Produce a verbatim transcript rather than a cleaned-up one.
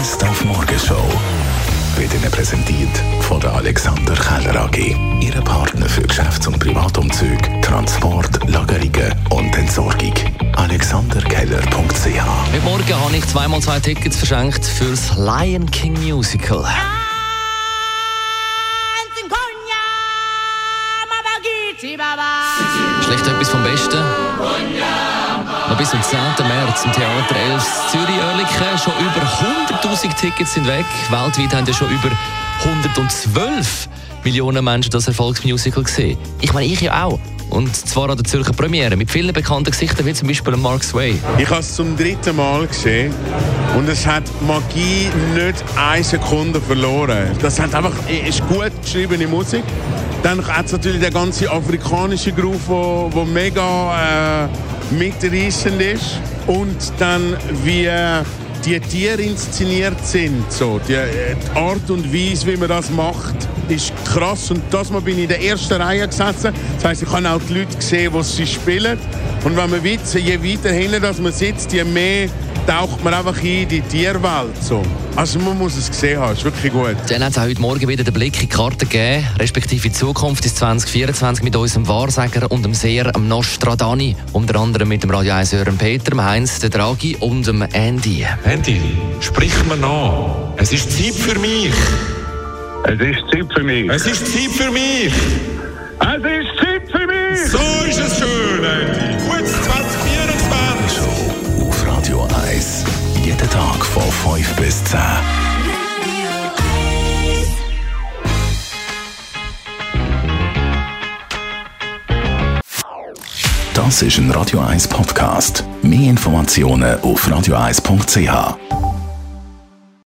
Best auf Morgenshow wird Ihnen präsentiert von der Alexander Keller A G. Ihre Partner für Geschäfts- und Privatumzüge, Transport, Lagerungen und Entsorgung. alexander keller punkt c h. Heute Morgen habe ich zweimal zwei Tickets verschenkt für das Lion King Musical. Schlecht etwas vom Besten. Noch bis zum zehnten März im Theater elf Zürich-Öhrlika. Schon über hunderttausend Tickets sind weg. Weltweit haben ja schon über hundertzwölf Millionen Menschen das Erfolgsmusical gesehen. Ich meine, ich ja auch. Und zwar an der Zürcher Premiere mit vielen bekannten Gesichtern, wie zum Beispiel Mark Sway. Ich habe es zum dritten Mal gesehen und es hat Magie nicht eine Sekunde verloren. Das hat einfach, ist gut geschriebene Musik. Dann hat es natürlich den ganzen afrikanischen Groove, wo, wo mega äh, mitreissend ist. Und dann, wie äh, die Tiere inszeniert sind, so. Die, die Art und Weise, wie man das macht, ist krass. Und das Mal bin ich in der ersten Reihe gesessen. Das heisst, ich kann auch die Leute sehen, die sie spielen. Und wenn man weiß, je weiter hinten dass man sitzt, je mehr taucht man einfach in die Tierwelt. So. Also man muss es gesehen haben, ist wirklich gut. Dann hat es auch heute Morgen wieder den Blick in die Karte gegeben, respektive in Zukunft ist zwanzig vierundzwanzig mit unserem Wahrsager und dem Seher, dem Nostradani, unter anderem mit dem Radio eins Hörer Peter, dem Heinz, der Draghi und dem Andy. Andy, sprich mir nach. Es ist Zeit für mich. Es ist Zeit für mich. Es ist Zeit für mich. Es ist Zeit für mich. So ist es schön, Andy. Gutes zwanzig vierundzwanzig. Auf Radio eins. Jeden Tag von fünf bis zehn. Das ist ein Radio eins Podcast. Mehr Informationen auf radio eins punkt c h.